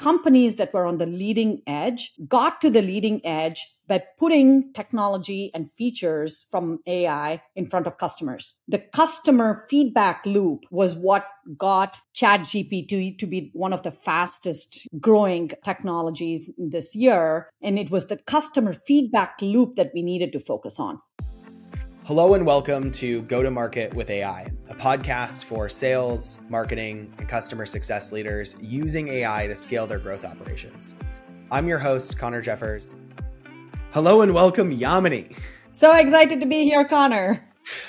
companies that were on the leading edge got to the leading edge by putting technology and features from AI in front of customers. The customer feedback loop was what got ChatGPT to be one of the fastest growing technologies this year. And it was the customer feedback loop that we needed to focus on. Hello and welcome to Go to Market with AI, a podcast for sales, marketing, and customer success leaders using AI to scale their growth operations. I'm your host, Connor Jeffers. Hello and welcome, Yamini. So excited to be here, Connor.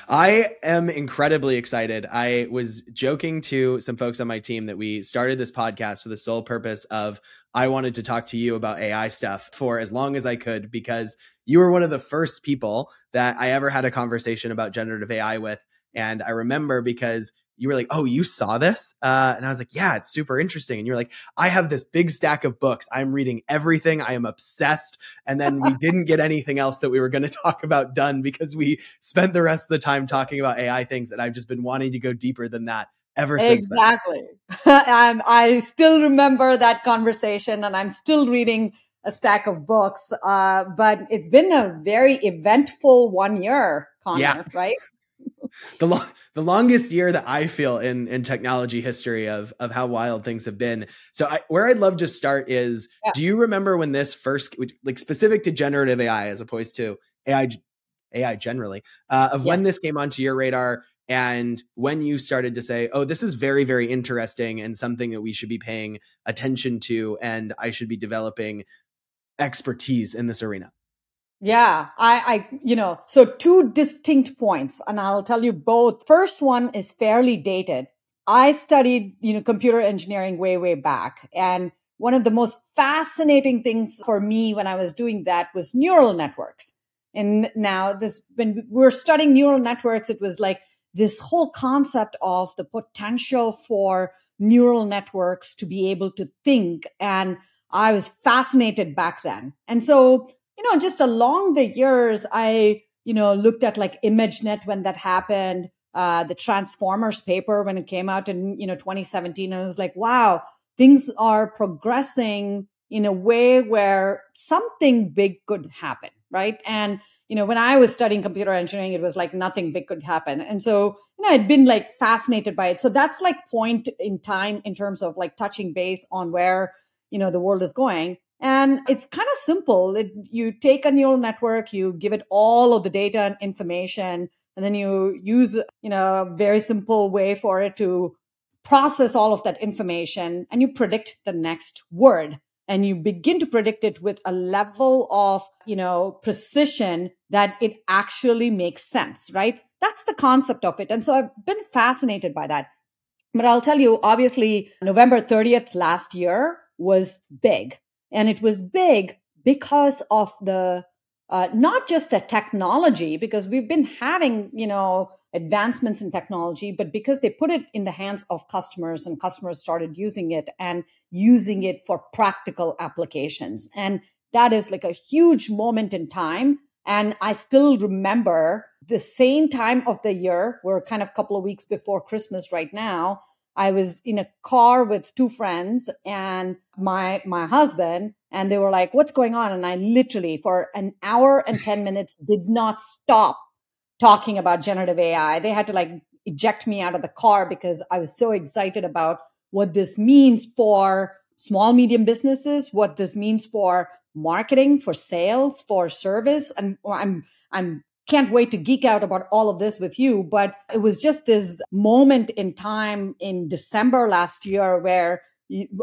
I am incredibly excited. I was joking to some folks on my team that we started this podcast for the sole purpose of I wanted to talk to you about AI stuff for as long as I could, because you were one of the first people that I ever had a conversation about generative AI with. And I remember because you were like, oh, you saw this? And I was like, yeah, it's super interesting. And you were like, I have this big stack of books. I'm reading everything. I am obsessed. And then we didn't get anything else that we were going to talk about done because we spent the rest of the time talking about AI things. And I've just been wanting to go deeper than that ever since. Exactly. I still remember that conversation and I'm still reading a stack of books. But it's been a very eventful 1 year, Connor, right? The longest year that I feel in technology history of how wild things have been. So where I'd love to start is, do you remember when this first, like specific to generative AI as opposed to AI generally, when this came onto your radar and when you started to say, oh, this is very, very interesting and something that we should be paying attention to and I should be developing expertise in this arena? Yeah, so two distinct points, and I'll tell you both. First one is fairly dated. I studied, computer engineering way, way back. And one of the most fascinating things for me when I was doing that was neural networks. And now when we were studying neural networks, it was like this whole concept of the potential for neural networks to be able to think. And I was fascinated back then. And so, just along the years, I, looked at like ImageNet when that happened, the Transformers paper when it came out in, 2017. And I was like, wow, things are progressing in a way where something big could happen, right? And, when I was studying computer engineering, it was like nothing big could happen. And so, I'd been like fascinated by it. So that's like point in time in terms of like touching base on where, the world is going. And it's kind of simple. You take a neural network, you give it all of the data and information, and then you use, a very simple way for it to process all of that information, and you predict the next word. And you begin to predict it with a level of, precision that it actually makes sense, right? That's the concept of it. And so I've been fascinated by that. But I'll tell you, obviously, November 30th last year was big. And it was big because of the, not just the technology, because we've been having, advancements in technology, but because they put it in the hands of customers and customers started using it and using it for practical applications. And that is like a huge moment in time. And I still remember the same time of the year, we're kind of a couple of weeks before Christmas right now, I was in a car with two friends and my husband, and they were like, what's going on? And I literally for an hour and 10 minutes did not stop talking about generative AI. They had to like eject me out of the car because I was so excited about what this means for small, medium businesses, what this means for marketing, for sales, for service. And I'm can't wait to geek out about all of this with you, but it was just this moment in time in December last year where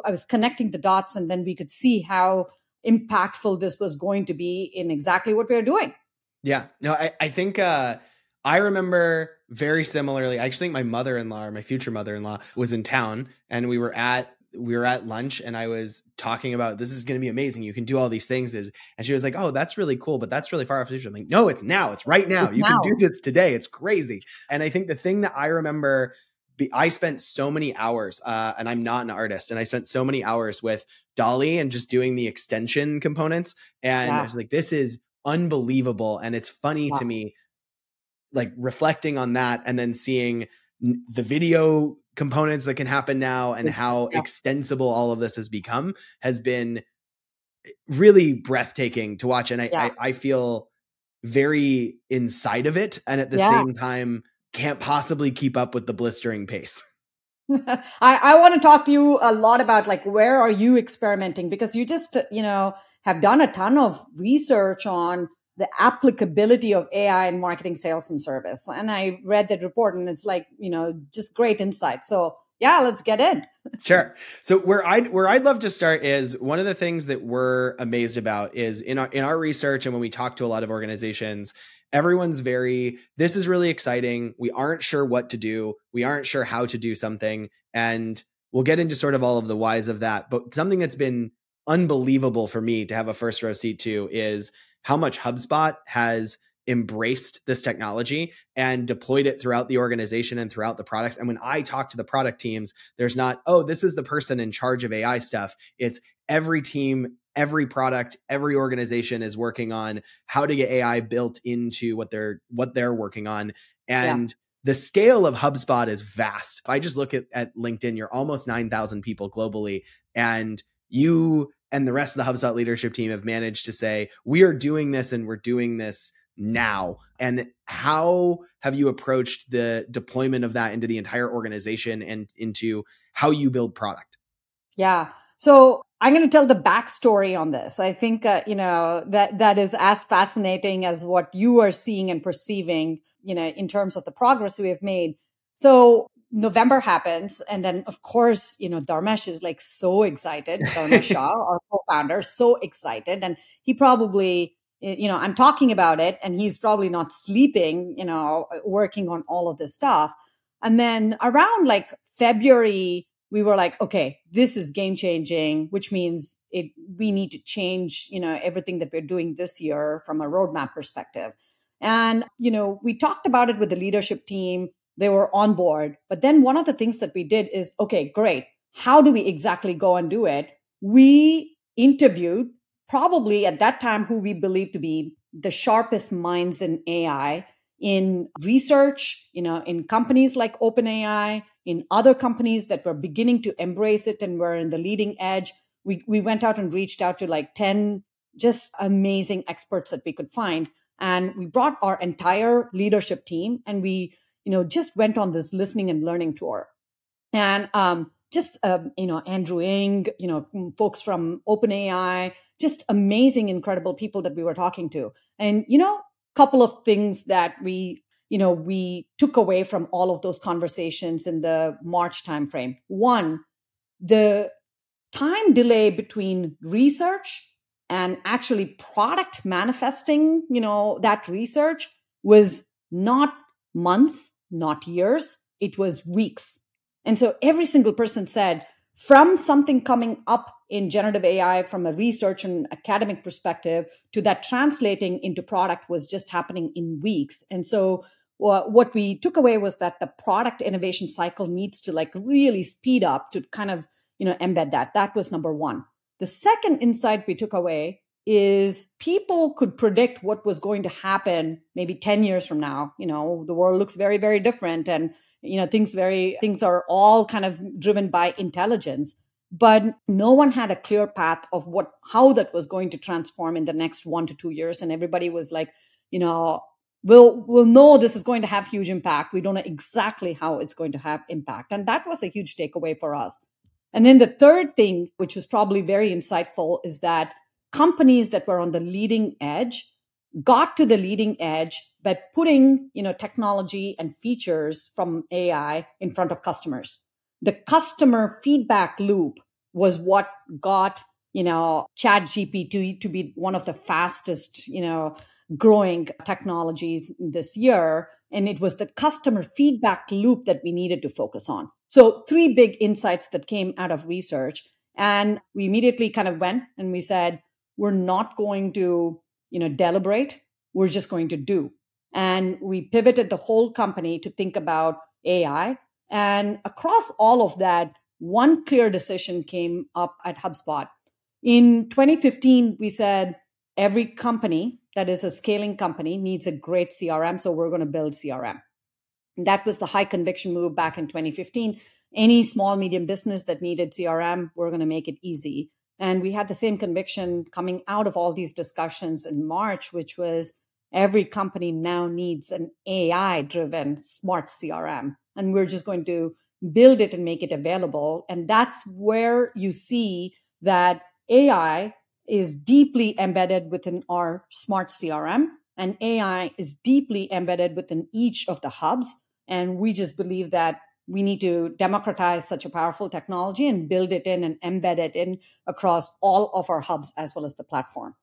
I was connecting the dots, and then we could see how impactful this was going to be in exactly what we were doing. Yeah, no, I think I remember very similarly. I actually think my mother-in-law or my future mother-in-law was in town, and we were at lunch and I was talking about, this is going to be amazing. You can do all these things. And she was like, oh, that's really cool, but that's really far off the future. I'm like, no, it's now. It's right now. You can do this today. It's crazy. And I think the thing that I remember, I spent so many hours, and I'm not an artist, and I spent so many hours with Dolly and just doing the extension components. And I was like, this is unbelievable. And it's funny to me, like reflecting on that and then seeing the video components that can happen now and how extensible all of this has become has been really breathtaking to watch. And I feel very inside of it. And at the same time, can't possibly keep up with the blistering pace. I want to talk to you a lot about like, where are you experimenting? Because you just, you know, have done a ton of research on the applicability of AI in marketing, sales, and service. And I read that report and it's like, you know, just great insight. So yeah, let's get in. Sure. So where I'd love to start is one of the things that we're amazed about is in our research. And when we talk to a lot of organizations, everyone's very, this is really exciting. We aren't sure what to do. We aren't sure how to do something. And we'll get into sort of all of the whys of that. But something that's been unbelievable for me to have a first row seat to is how much HubSpot has embraced this technology and deployed it throughout the organization and throughout the products. And when I talk to the product teams, there's not, oh, this is the person in charge of AI stuff. It's every team, every product, every organization is working on how to get AI built into what they're working on. And the scale of HubSpot is vast. If I just look at LinkedIn, you're almost 9,000 people globally, and you and the rest of the HubSpot leadership team have managed to say, we are doing this and we're doing this now. And how have you approached the deployment of that into the entire organization and into how you build product? Yeah. So I'm going to tell the backstory on this. I think, you know, that is as fascinating as what you are seeing and perceiving, you know, in terms of the progress we have made. So November happens. And then, of course, you know, Dharmesh is like so excited. Dharmesh Shah, our co-founder, so excited. And he probably, you know, I'm talking about it and he's probably not sleeping, you know, working on all of this stuff. And then around like February, we were like, okay, this is game changing, which means we need to change, you know, everything that we're doing this year from a roadmap perspective. And, you know, we talked about it with the leadership team. They were on board. But then one of the things that we did is, okay, great. How do we exactly go and do it? We interviewed probably at that time who we believe to be the sharpest minds in AI, in research, you know, in companies like OpenAI, in other companies that were beginning to embrace it and were in the leading edge. We went out and reached out to like 10 just amazing experts that we could find. And we brought our entire leadership team and we, you know, just went on this listening and learning tour. And, you know, Andrew Ng, you know, folks from OpenAI, just amazing, incredible people that we were talking to. And, you know, a couple of things that we took away from all of those conversations in the March timeframe. One, the time delay between research and actually product manifesting, you know, that research was not months, not years, it was weeks. And so every single person said, from something coming up in generative AI from a research and academic perspective to that translating into product was just happening in weeks. And so what we took away was that the product innovation cycle needs to like really speed up to kind of, you know, embed that. That was number one. The second insight we took away is people could predict what was going to happen maybe 10 years from now. You know, the world looks very, very different and, you know, things are all kind of driven by intelligence, but no one had a clear path of how that was going to transform in the next 1 to 2 years. And everybody was like, you know, we'll know this is going to have huge impact. We don't know exactly how it's going to have impact. And that was a huge takeaway for us. And then the third thing, which was probably very insightful, is that companies that were on the leading edge got to the leading edge by putting, you know, technology and features from AI in front of customers. The customer feedback loop was what got, you know, ChatGPT to be one of the fastest, you know, growing technologies this year. And it was the customer feedback loop that we needed to focus on. So 3 big insights that came out of research. And we immediately kind of went and we said, we're not going to, you know, deliberate, we're just going to do. And we pivoted the whole company to think about AI. And across all of that, one clear decision came up at HubSpot. In 2015, we said every company that is a scaling company needs a great CRM, so we're going to build CRM. And that was the high conviction move back in 2015. any small, medium business that needed CRM, we're going to make it easy. And we had the same conviction coming out of all these discussions in March, which was every company now needs an AI-driven smart CRM. And we're just going to build it and make it available. And that's where you see that AI is deeply embedded within our smart CRM. And AI is deeply embedded within each of the hubs. And we just believe that we need to democratize such a powerful technology and build it in and embed it in across all of our hubs as well as the platform.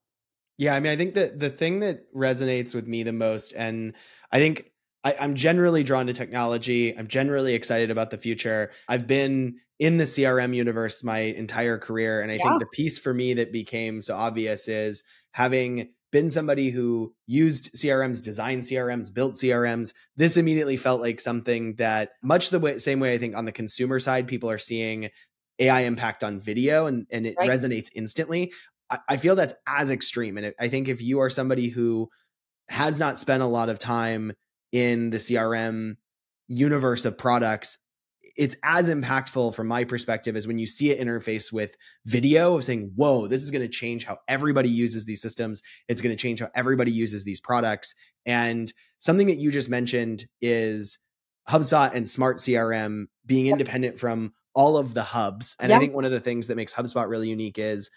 Yeah, I mean, I think that the thing that resonates with me the most, and I think I'm generally drawn to technology. I'm generally excited about the future. I've been in the CRM universe my entire career. And I think the piece for me that became so obvious is having been somebody who used CRMs, designed CRMs, built CRMs. This immediately felt like something that much the way, same way I think on the consumer side, people are seeing AI impact on video and it resonates instantly. I feel that's as extreme. And I think if you are somebody who has not spent a lot of time in the CRM universe of products, it's as impactful from my perspective as when you see it interface with video of saying, whoa, this is going to change how everybody uses these systems. It's going to change how everybody uses these products. And something that you just mentioned is HubSpot and Smart CRM being independent from all of the hubs. And I think one of the things that makes HubSpot really unique is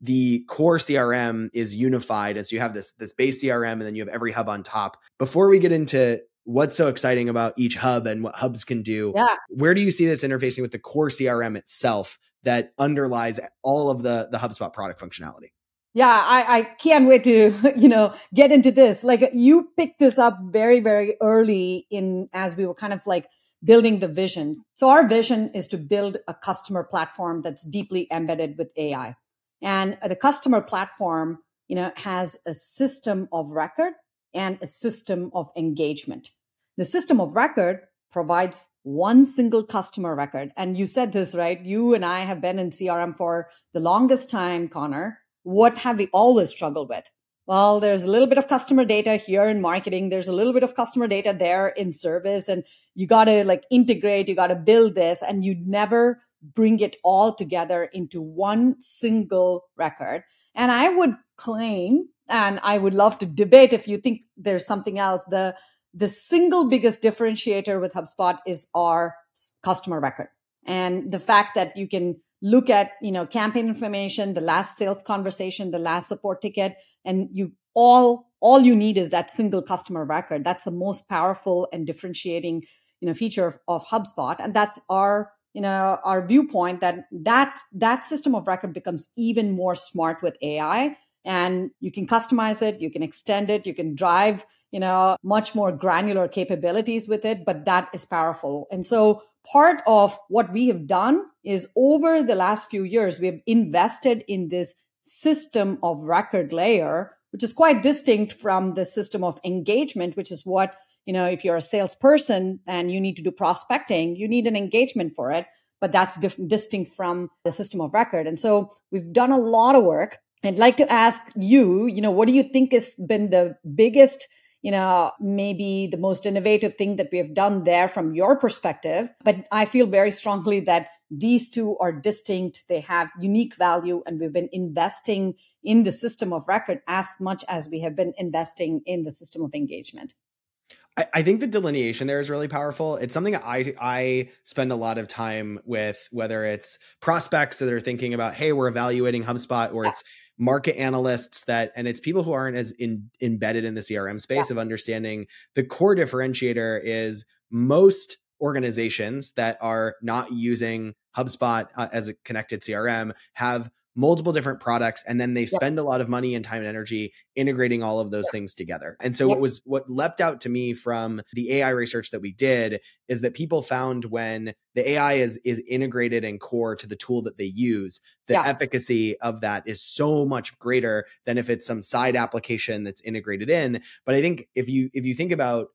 the core CRM is unified. And so you have this base CRM and then you have every hub on top. Before we get into what's so exciting about each hub and what hubs can do, where do you see this interfacing with the core CRM itself that underlies all of the HubSpot product functionality? Yeah, I can't wait to, get into this. Like you picked this up very, very early in as we were kind of like building the vision. So our vision is to build a customer platform that's deeply embedded with AI. And the customer platform, has a system of record and a system of engagement. The system of record provides one single customer record. And you said this, right? You and I have been in CRM for the longest time, Connor. What have we always struggled with? Well, there's a little bit of customer data here in marketing. There's a little bit of customer data there in service. And you got to integrate, you got to build this, and you never bring it all together into one single record. And I would claim, and I would love to debate if you think there's something else, the single biggest differentiator with HubSpot is our customer record. And the fact that you can look at, campaign information, the last sales conversation, the last support ticket, and you all you need is that single customer record. That's the most powerful and differentiating, feature of HubSpot. And that's our viewpoint that system of record becomes even more smart with AI. And you can customize it, you can extend it, you can drive, much more granular capabilities with it, but that is powerful. And so part of what we have done is over the last few years, we have invested in this system of record layer, which is quite distinct from the system of engagement, which is what, if you're a salesperson and you need to do prospecting, you need an engagement for it, but that's distinct from the system of record. And so we've done a lot of work. I'd like to ask you, what do you think has been the biggest, maybe the most innovative thing that we have done there from your perspective? But I feel very strongly that these two are distinct. They have unique value, and we've been investing in the system of record as much as we have been investing in the system of engagement. I think the delineation there is really powerful. It's something I spend a lot of time with, whether it's prospects that are thinking about, hey, we're evaluating HubSpot, or it's market analysts and it's people who aren't as embedded in the CRM space of understanding the core differentiator is most organizations that are not using HubSpot as a connected CRM have multiple different products, and then they spend a lot of money and time and energy integrating all of those things together. And so what leapt out to me from the AI research that we did is that people found when the AI is integrated and core to the tool that they use, the efficacy of that is so much greater than if it's some side application that's integrated in. But I think if you think about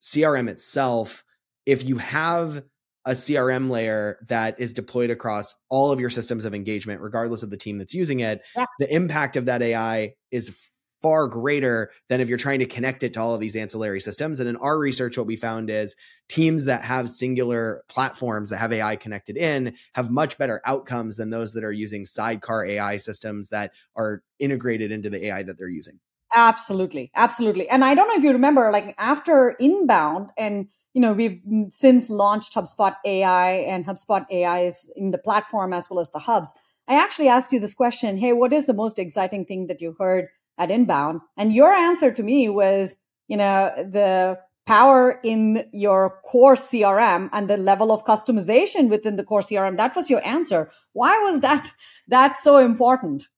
CRM itself, if you have a CRM layer that is deployed across all of your systems of engagement, regardless of the team that's using it, the impact of that AI is far greater than if you're trying to connect it to all of these ancillary systems. And in our research, what we found is teams that have singular platforms that have AI connected in have much better outcomes than those that are using sidecar AI systems that are integrated into the AI that they're using. Absolutely. Absolutely. And I don't know if you remember, like after Inbound, and you know, we've since launched HubSpot AI, and HubSpot AI is in the platform as well as the hubs. I actually asked you this question, hey, what is the most exciting thing that you heard at Inbound? And your answer to me was, you know, the power in your core CRM and the level of customization within the core CRM. That was your answer. Why was that so important?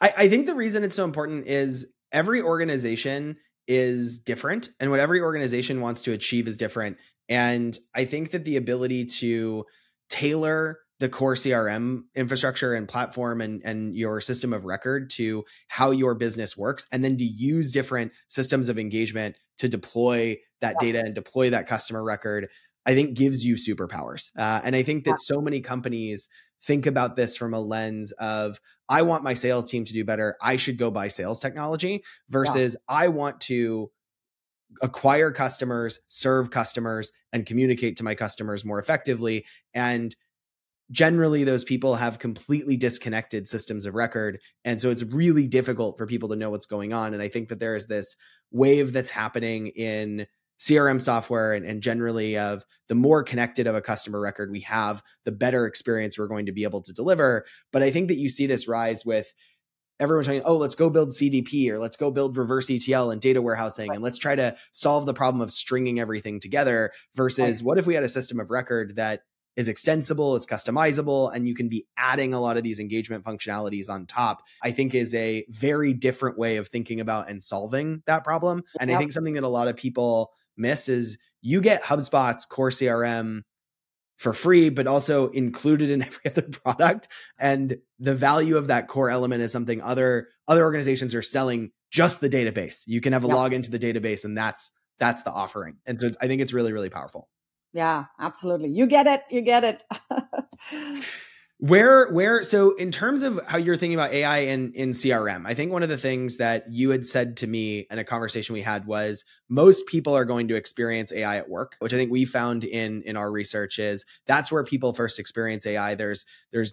I think the reason it's so important is every organization is different, and what every organization wants to achieve is different. And I think that the ability to tailor the core CRM infrastructure and platform and your system of record to how your business works, and then to use different systems of engagement to deploy that data and deploy that customer record, I think gives you superpowers. And I think that so many companies think about this from a lens of, I want my sales team to do better, I should go buy sales technology, versus I want to acquire customers, serve customers, and communicate to my customers more effectively. And generally, those people have completely disconnected systems of record. And so it's really difficult for people to know what's going on. And I think that there is this wave that's happening in CRM software and generally of the more connected of a customer record we have, the better experience we're going to be able to deliver. But I think that you see this rise with everyone's talking, oh, let's go build CDP, or let's go build reverse ETL and data warehousing, and let's try to solve the problem of stringing everything together, versus what if we had a system of record that is extensible, is customizable, and you can be adding a lot of these engagement functionalities on top, I think is a very different way of thinking about and solving that problem. And I think something that a lot of people miss is you get HubSpot's core CRM for free, but also included in every other product. And the value of that core element is something other organizations are selling, just the database. You can have a login to the database, and that's the offering. And so I think it's really, really powerful. Yeah, absolutely. You get it. So in terms of how you're thinking about AI in CRM, I think one of the things that you had said to me in a conversation we had was most people are going to experience AI at work, which I think we found in our research is that's where people first experience AI. There's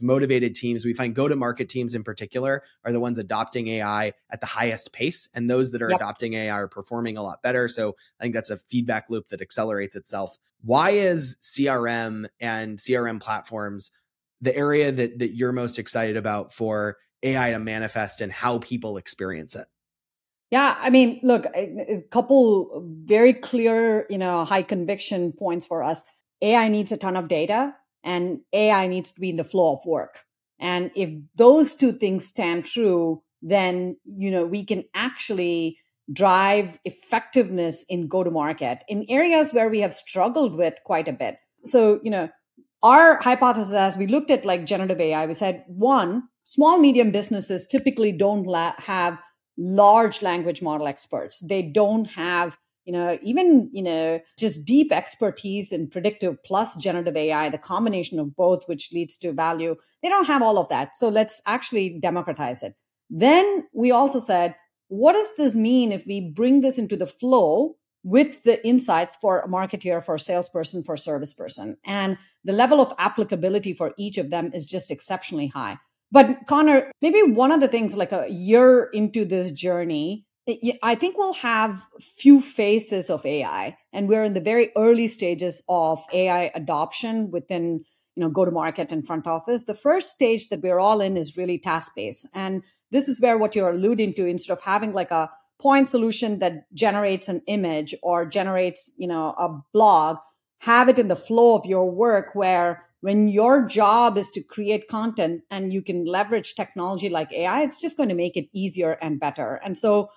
motivated teams. We find go-to-market teams in particular are the ones adopting AI at the highest pace. And those that are adopting AI are performing a lot better. So I think that's a feedback loop that accelerates itself. Why is CRM and CRM platforms the area that you're most excited about for AI to manifest and how people experience it? Yeah, I mean, look, a couple very clear, high conviction points for us. AI needs a ton of data, and AI needs to be in the flow of work. And if those two things stand true, then, we can actually drive effectiveness in go-to-market in areas where we have struggled with quite a bit. So, our hypothesis, as we looked at like generative AI, we said, one, small, medium businesses typically don't have large language model experts. They don't have, just deep expertise in predictive plus generative AI, the combination of both, which leads to value. They don't have all of that. So let's actually democratize it. Then we also said, what does this mean if we bring this into the flow with the insights for a marketer, for a salesperson, for a service person? And the level of applicability for each of them is just exceptionally high. But Connor, maybe one of the things, like a year into this journey, I think we'll have few phases of AI, and we're in the very early stages of AI adoption within, go-to-market and front office. The first stage that we're all in is really task-based. And this is where what you're alluding to, instead of having like a point solution that generates an image or generates, a blog, have it in the flow of your work, where when your job is to create content and you can leverage technology like AI, it's just going to make it easier and better. And so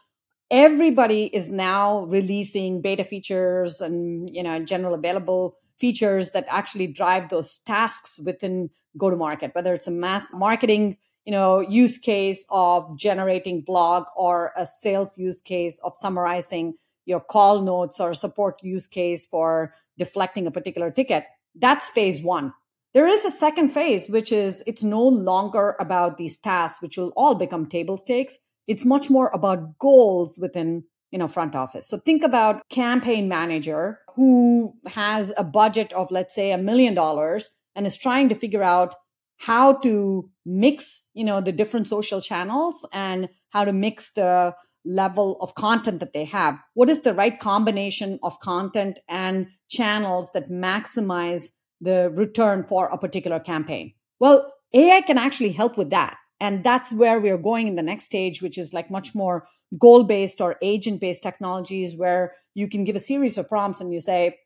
everybody is now releasing beta features and, general available features that actually drive those tasks within go-to-market, whether it's a mass marketing, use case of generating blog, or a sales use case of summarizing your call notes, or support use case for deflecting a particular ticket. That's phase one. There is a second phase, which is it's no longer about these tasks, which will all become table stakes. It's much more about goals within, you know, front office. So think about campaign manager who has a budget of, let's say, $1 million and is trying to figure out how to mix, you know, the different social channels and how to mix the level of content that they have. What is the right combination of content and channels that maximize the return for a particular campaign? Well, AI can actually help with that. And that's where we are going in the next stage, which is like much more goal-based or agent-based technologies where you can give a series of prompts and you say,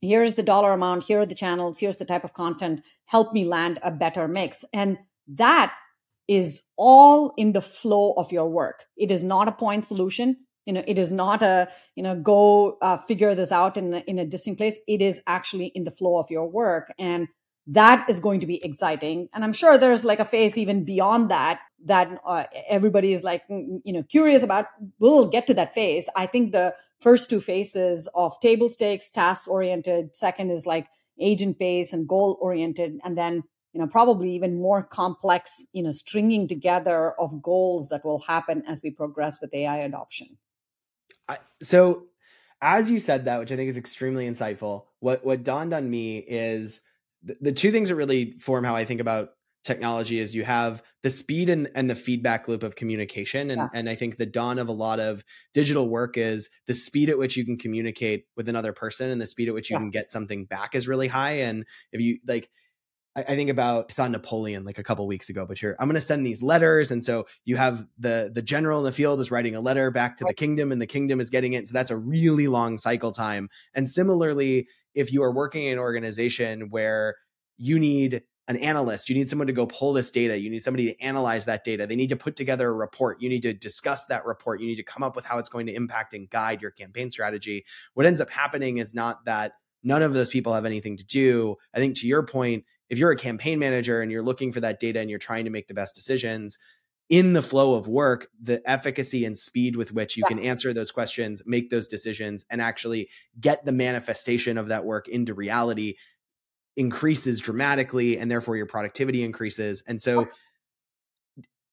here's the dollar amount, here are the channels, here's the type of content, help me land a better mix. And that is all in the flow of your work. It is not a point solution. You know, it is not a, you know, go figure this out in a distinct place. It is actually in the flow of your work. And that is going to be exciting. And I'm sure there's like a phase even beyond that, that everybody is like, you know, curious about. We'll get to that phase. I think the first two phases of table stakes, task oriented. Second is like agent based and goal oriented. And then, you know, probably even more complex, you know, stringing together of goals that will happen as we progress with AI adoption. So as you said that, which I think is extremely insightful, what dawned on me is the two things that really form how I think about technology is you have the speed and the feedback loop of communication. And, yeah. And I think the dawn of a lot of digital work is the speed at which you can communicate with another person and the speed at which you yeah. can get something back is really high. And if you like, I think about, I saw Napoleon like a couple of weeks ago, but here, I'm going to send these letters. And so you have the general in the field is writing a letter back to the kingdom and the kingdom is getting it. So that's a really long cycle time. And similarly, if you are working in an organization where you need an analyst, you need someone to go pull this data, you need somebody to analyze that data, they need to put together a report, you need to discuss that report, you need to come up with how it's going to impact and guide your campaign strategy. What ends up happening is not that none of those people have anything to do. I think to your point, if you're a campaign manager and you're looking for that data and you're trying to make the best decisions in the flow of work, the efficacy and speed with which you yeah. can answer those questions, make those decisions, and actually get the manifestation of that work into reality increases dramatically, and therefore your productivity increases. And so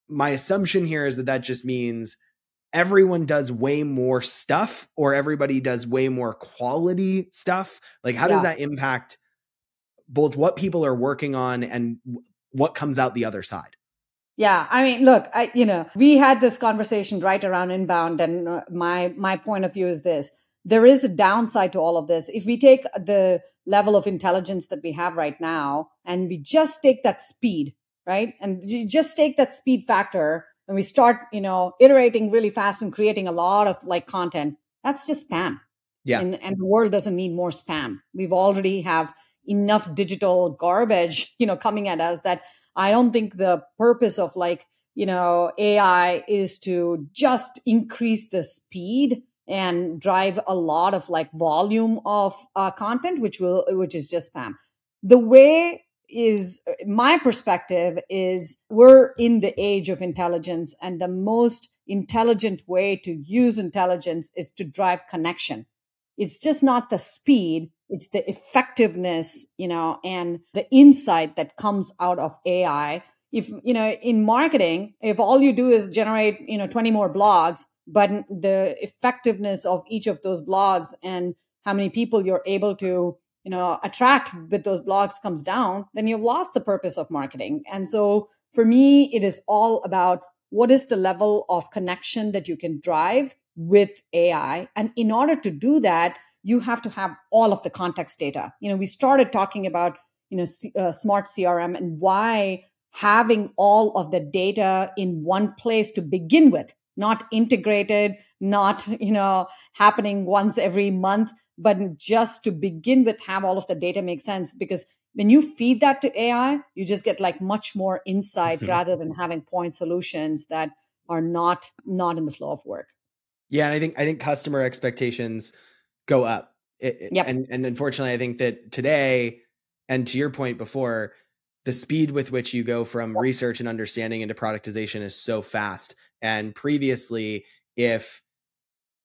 my assumption here is that just means everyone does way more stuff, or everybody does way more quality stuff. Like, how yeah. does that impact both what people are working on and what comes out the other side? Yeah. I mean, look, you know, we had this conversation right around inbound, and my point of view is this. There is a downside to all of this. If we take the level of intelligence that we have right now and we just take that speed, right? And you just take that speed factor and we start, you know, iterating really fast and creating a lot of like content, that's just spam. Yeah. And the world doesn't need more spam. We've already have enough digital garbage, you know, coming at us that I don't think the purpose of like, you know, AI is to just increase the speed and drive a lot of like volume of content, which is just spam. The way is, my perspective is, we're in the age of intelligence, and the most intelligent way to use intelligence is to drive connection. It's just not the speed. It's the effectiveness, you know, and the insight that comes out of AI. If, you know, in marketing, if all you do is generate, you know, 20 more blogs, but the effectiveness of each of those blogs and how many people you're able to, you know, attract with those blogs comes down, then you've lost the purpose of marketing. And so for me, it is all about what is the level of connection that you can drive with AI. And in order to do that, you have to have all of the context data. You know, we started talking about, you know, smart CRM and why having all of the data in one place to begin with, not integrated, not, you know, happening once every month, but just to begin with, have all of the data make sense. Because when you feed that to AI, you just get like much more insight mm-hmm. rather than having point solutions that are not in the flow of work. Yeah. And I think customer expectations go up. Yep. And unfortunately, I think that today, and to your point before, the speed with which you go from research and understanding into productization is so fast. And previously, if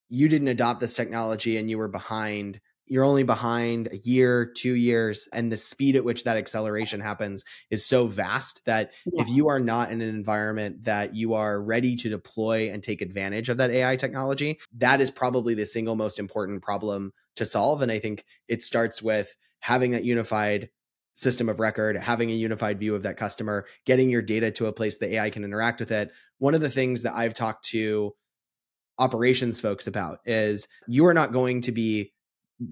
you didn't adopt this technology and you were behind, you're only behind a year, 2 years, and the speed at which that acceleration happens is so vast that if you are not in an environment that you are ready to deploy and take advantage of that AI technology, that is probably the single most important problem to solve. And I think it starts with having that unified system of record, having a unified view of that customer, getting your data to a place that AI can interact with it. One of the things that I've talked to operations folks about is you are not going to be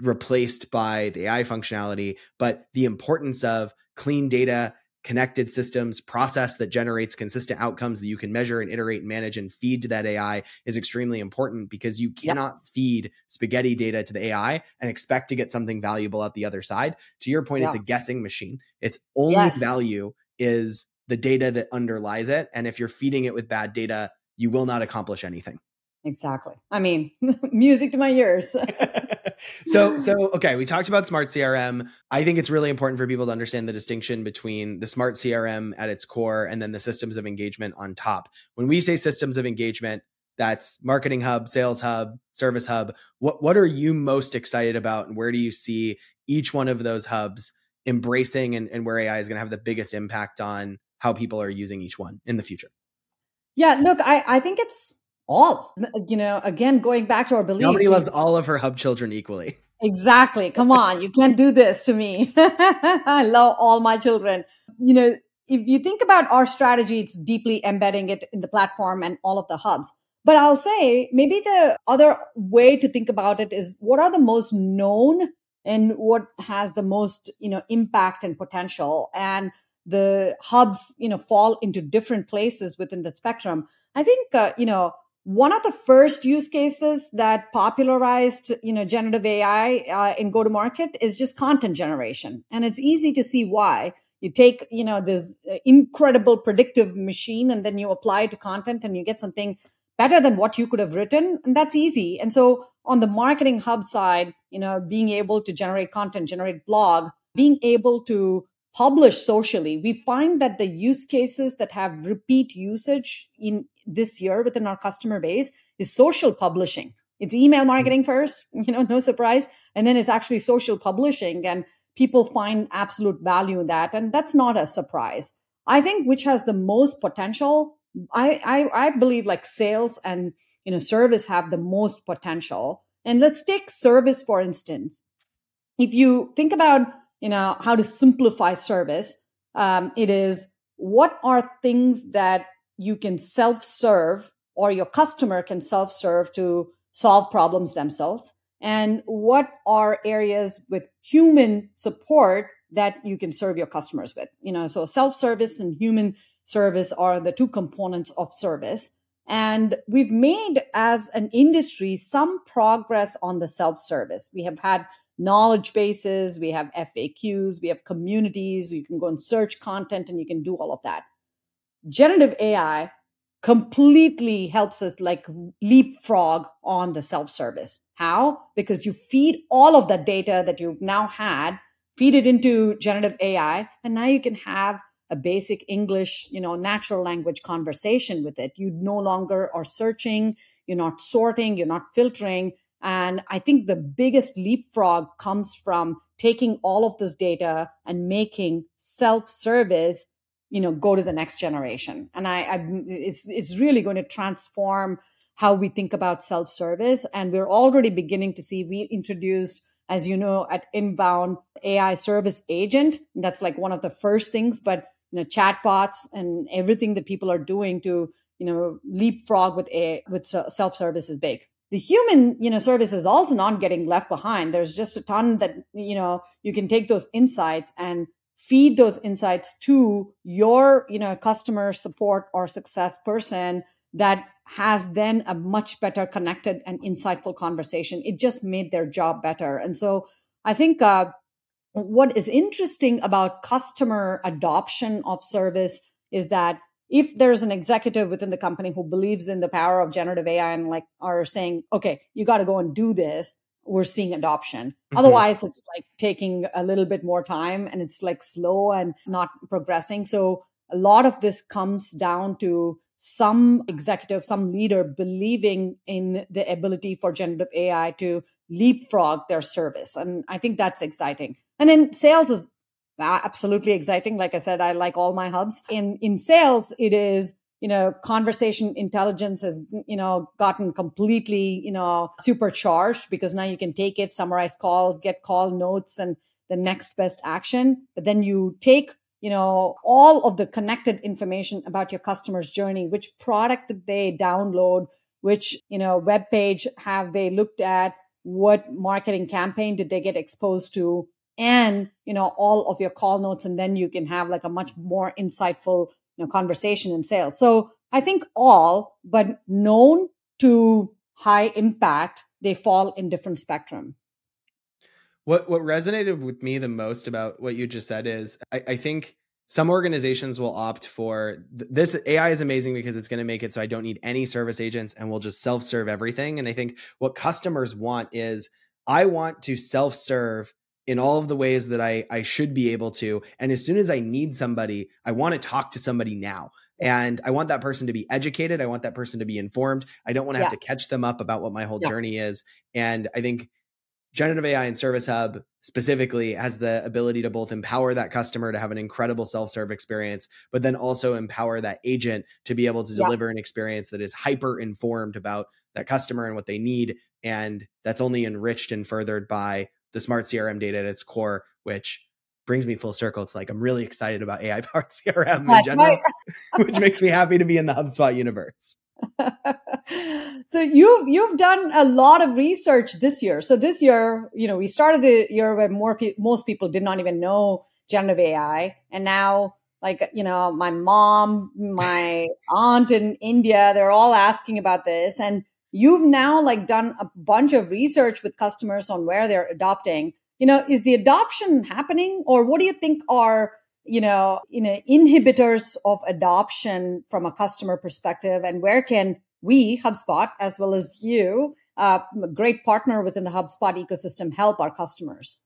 replaced by the AI functionality, but the importance of clean data, connected systems, process that generates consistent outcomes that you can measure and iterate and manage and feed to that AI is extremely important, because you cannot feed spaghetti data to the AI and expect to get something valuable out the other side. To your point, it's a guessing machine. Its only value is the data that underlies it. And if you're feeding it with bad data, you will not accomplish anything. Exactly. I mean, music to my ears. So, okay, we talked about smart CRM. I think it's really important for people to understand the distinction between the smart CRM at its core and then the systems of engagement on top. When we say systems of engagement, that's Marketing Hub, Sales Hub, Service Hub. What are you most excited about, and where do you see each one of those hubs embracing, and where AI is going to have the biggest impact on how people are using each one in the future? Yeah, look, I think it's all, you know, again, going back to our belief. Nobody loves all of her hub children equally. Exactly. Come on. You can't do this to me. I love all my children. You know, if you think about our strategy, it's deeply embedding it in the platform and all of the hubs. But I'll say maybe the other way to think about it is what are the most known and what has the most, you know, impact and potential. And the hubs, you know, fall into different places within the spectrum. I think, you know, one of the first use cases that popularized, you know, generative AI in go-to-market is just content generation. And it's easy to see why. You take, you know, this incredible predictive machine and then you apply it to content and you get something better than what you could have written. And that's easy. And so on the marketing hub side, you know, being able to generate content, generate blog, being able to publish socially, we find that the use cases that have repeat usage in this year within our customer base is social publishing. It's email marketing first, you know, no surprise. And then it's actually social publishing, and people find absolute value in that. And that's not a surprise. I think which has the most potential, I believe like sales and, you know, service have the most potential. And let's take service, for instance. If you think about, you know, how to simplify service, it is what are things that you can self-serve or your customer can self-serve to solve problems themselves? And what are areas with human support that you can serve your customers with? You know, so self-service and human service are the two components of service. And we've made as an industry some progress on the self-service. We have had knowledge bases, we have FAQs, we have communities, we can go and search content and you can do all of that. Generative AI completely helps us like leapfrog on the self-service. How? Because you feed all of that data that you've now had, feed it into generative AI, and now you can have a basic English, you know, natural language conversation with it. You no longer are searching, you're not sorting, you're not filtering. And I think the biggest leapfrog comes from taking all of this data and making self-service, you know, go to the next generation. And it's really going to transform how we think about self-service. And we're already beginning to see, we introduced, as you know, at Inbound, AI service agent. That's like one of the first things, but, you know, chatbots and everything that people are doing to, you know, leapfrog with self-service is big. The human, you know, service is also not getting left behind. There's just a ton that, you know, you can take those insights and feed those insights to your, you know, customer support or success person that has then a much better connected and insightful conversation. It just made their job better. And so I think what is interesting about customer adoption of service is that if there's an executive within the company who believes in the power of generative AI and like are saying, okay, you got to go and do this, we're seeing adoption. Mm-hmm. Otherwise, it's like taking a little bit more time and it's like slow and not progressing. So a lot of this comes down to some executive, some leader believing in the ability for generative AI to leapfrog their service. And I think that's exciting. And then sales is absolutely exciting. Like I said, I like all my hubs. In sales, it is, you know, conversation intelligence has, you know, gotten completely, you know, supercharged because now you can take it, summarize calls, get call notes and the next best action. But then you take, you know, all of the connected information about your customer's journey, which product did they download, which, you know, web page have they looked at, what marketing campaign did they get exposed to, and, you know, all of your call notes. And then you can have like a much more insightful, you know, conversation in sales. So I think all, but known to high impact, they fall in different spectrum. What resonated with me the most about what you just said is I think some organizations will opt for this. AI is amazing because it's going to make it so I don't need any service agents and we'll just self-serve everything. And I think what customers want is I want to self-serve in all of the ways that I should be able to. And as soon as I need somebody, I want to talk to somebody now. And I want that person to be educated. I want that person to be informed. I don't want to have to catch them up about what my whole journey is. And I think generative AI and Service Hub specifically has the ability to both empower that customer to have an incredible self-serve experience, but then also empower that agent to be able to deliver an experience that is hyper-informed about that customer and what they need. And that's only enriched and furthered by the smart CRM data at its core, which brings me full circle to like, I'm really excited about AI-powered CRM in general, which makes me happy to be in the HubSpot universe. So you've done a lot of research this year. So this year, you know, we started the year where most people did not even know generative AI. And now, like, you know, my mom, my aunt in India, they're all asking about this. And you've now like done a bunch of research with customers on where they're adopting. You know, is the adoption happening, or what do you think are, you know, inhibitors of adoption from a customer perspective, and where can we, HubSpot, as well as you, a great partner within the HubSpot ecosystem, help our customers?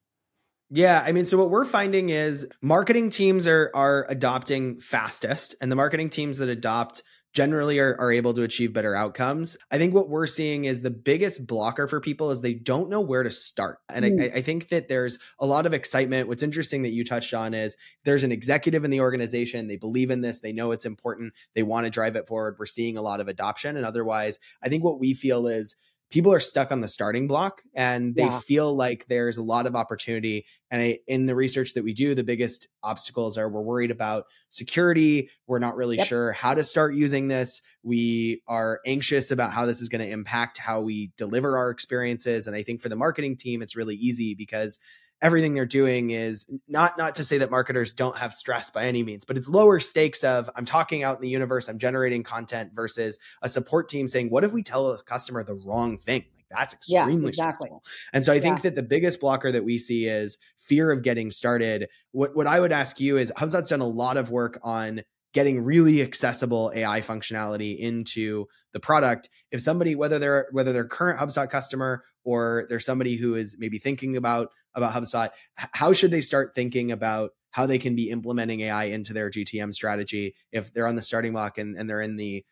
Yeah, I mean, so what we're finding is marketing teams are adopting fastest, and the marketing teams that adopt generally are able to achieve better outcomes. I think what we're seeing is the biggest blocker for people is they don't know where to start. And I think that there's a lot of excitement. What's interesting that you touched on is there's an executive in the organization. They believe in this. They know it's important. They want to drive it forward. We're seeing a lot of adoption. And otherwise, I think what we feel is people are stuck on the starting block and they feel like there's a lot of opportunity. And in the research that we do, the biggest obstacles are we're worried about security. We're not really sure how to start using this. We are anxious about how this is going to impact how we deliver our experiences. And I think for the marketing team, it's really easy because everything they're doing is not to say that marketers don't have stress by any means, but it's lower stakes of I'm talking out in the universe, I'm generating content versus a support team saying, what if we tell a customer the wrong thing? Like that's extremely stressful. And so I think that the biggest blocker that we see is fear of getting started. What I would ask you is HubSpot's done a lot of work on getting really accessible AI functionality into the product. If somebody, whether they're current HubSpot customer or they're somebody who is maybe thinking about HubSpot, how should they start thinking about how they can be implementing AI into their GTM strategy if they're on the starting block and they're in the,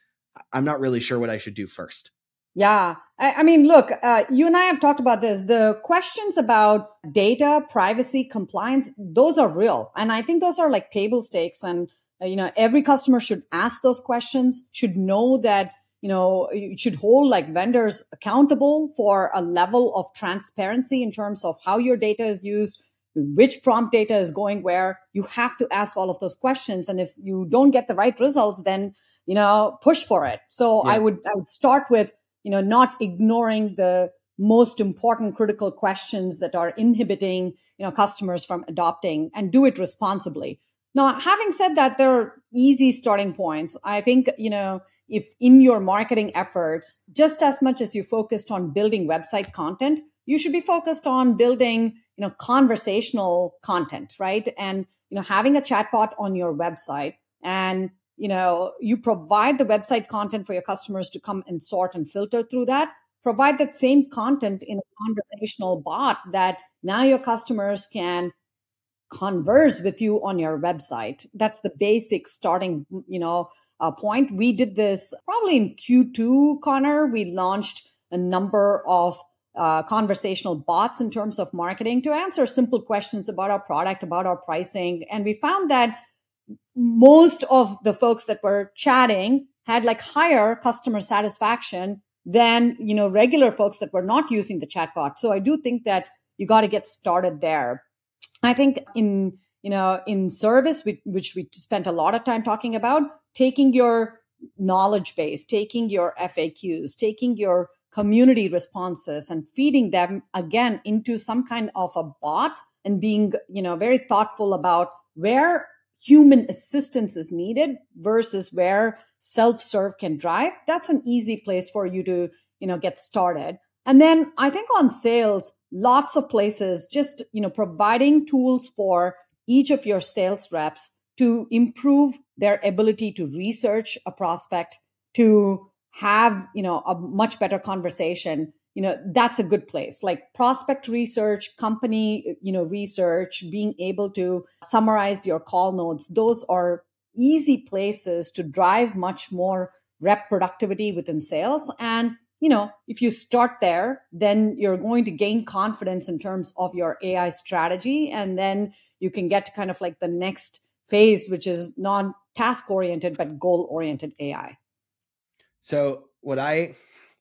I'm not really sure what I should do first? Yeah. I mean, look, you and I have talked about this. The questions about data, privacy, compliance, those are real. And I think those are like table stakes. And, you know, every customer should ask those questions, should know that, you know, you should hold like vendors accountable for a level of transparency in terms of how your data is used, which prompt data is going where. You have to ask all of those questions. And if you don't get the right results, then, you know, push for it. So I would start with, you know, not ignoring the most important critical questions that are inhibiting, you know, customers from adopting, and do it responsibly. Now, having said that, there are easy starting points. I think, you know, if in your marketing efforts, just as much as you focused on building website content, you should be focused on building, you know, conversational content, right? And, you know, having a chatbot on your website, and, you know, you provide the website content for your customers to come and sort and filter through that, provide that same content in a conversational bot that now your customers can converse with you on your website. That's the basic starting, you know, point. We did this probably in Q2, Connor. We launched a number of conversational bots in terms of marketing to answer simple questions about our product, about our pricing. And we found that most of the folks that were chatting had like higher customer satisfaction than, you know, regular folks that were not using the chatbot. So I do think that you got to get started there. I think in, you know, in service, which we spent a lot of time talking about, taking your knowledge base, taking your FAQs, taking your community responses and feeding them again into some kind of a bot and being, you know, very thoughtful about where human assistance is needed versus where self-serve can drive. That's an easy place for you to, you know, get started. And then I think on sales, lots of places just, you know, providing tools for each of your sales reps to improve their ability to research a prospect, to have, you know, a much better conversation. You know, that's a good place, like prospect research, company, you know, research, being able to summarize your call notes. Those are easy places to drive much more rep productivity within sales. And, you know, if you start there, then you're going to gain confidence in terms of your AI strategy. And then you can get to kind of like the next phase, which is non-task oriented, but goal oriented AI. So what I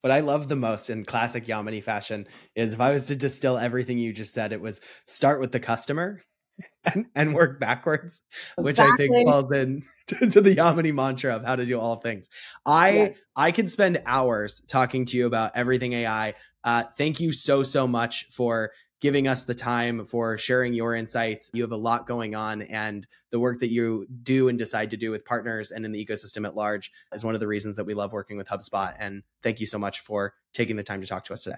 love the most in classic Yamini fashion is, if I was to distill everything you just said, it was start with the customer and work backwards, exactly. Which I think falls in to the Yamini mantra of how to do all things. Yes. I could spend hours talking to you about everything AI. Thank you so much for giving us the time, for sharing your insights. You have a lot going on, and the work that you do and decide to do with partners and in the ecosystem at large is one of the reasons that we love working with HubSpot. And thank you so much for taking the time to talk to us today.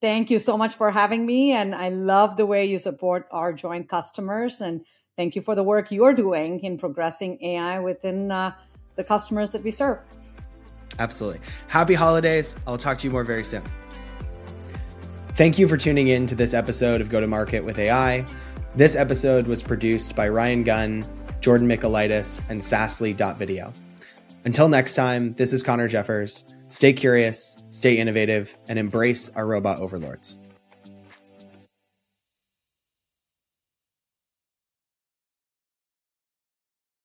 Thank you so much for having me. And I love the way you support our joint customers. And thank you for the work you're doing in progressing AI within the customers that we serve. Absolutely. Happy holidays. I'll talk to you more very soon. Thank you for tuning in to this episode of Go to Market with AI. This episode was produced by Ryan Gunn, Jordan Michalaitis, and Sassly.video. Until next time, this is Connor Jeffers. Stay curious, stay innovative, and embrace our robot overlords.